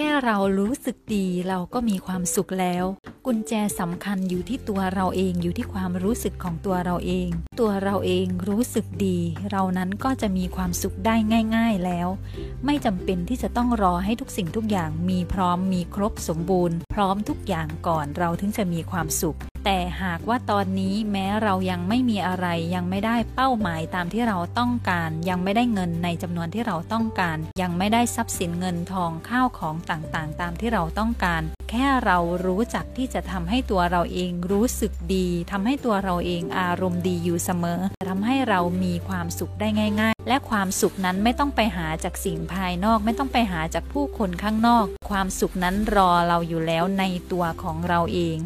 ค่เรารู้สึกดีเราก็มีความสุขแล้วกุญแจสำคัญอยู่ที่ตัวเราเองอยู่ที่ความรู้สึกของตัวเราเองตัวเราเองรู้สึกดีเรานั้นก็จะมีความสุขได้ง่ายๆแล้วไม่จำเป็นที่จะต้องรอให้ทุกสิ่งทุกอย่างมีพร้อมมีครบสมบูรณ์พร้อมทุกอย่างก่อนเราถึงจะมีความสุขแต่หากว่าตอนนี้แม้เรายังไม่มีอะไรยังไม่ได้เป้าหมายตามที่เราต้องการยังไม่ได้เงินในจำนวนที่เราต้องการยังไม่ได้ทรัพย์สินเงินทองข้าวของต่างๆตามที่เราต้องการแค่เรารู้จักที่จะทำให้ตัวเราเองรู้สึกดีทำให้ตัวเราเองอารมณ์ดีอยู่เสมอทำให้เรามีความสุขได้ง่ายๆและความสุขนั้นไม่ต้องไปหาจากสิ่งภายนอกไม่ต้องไปหาจากผู้คนข้างนอกความสุขนั้นรอเราอยู่แล้วในตัวของเราเอง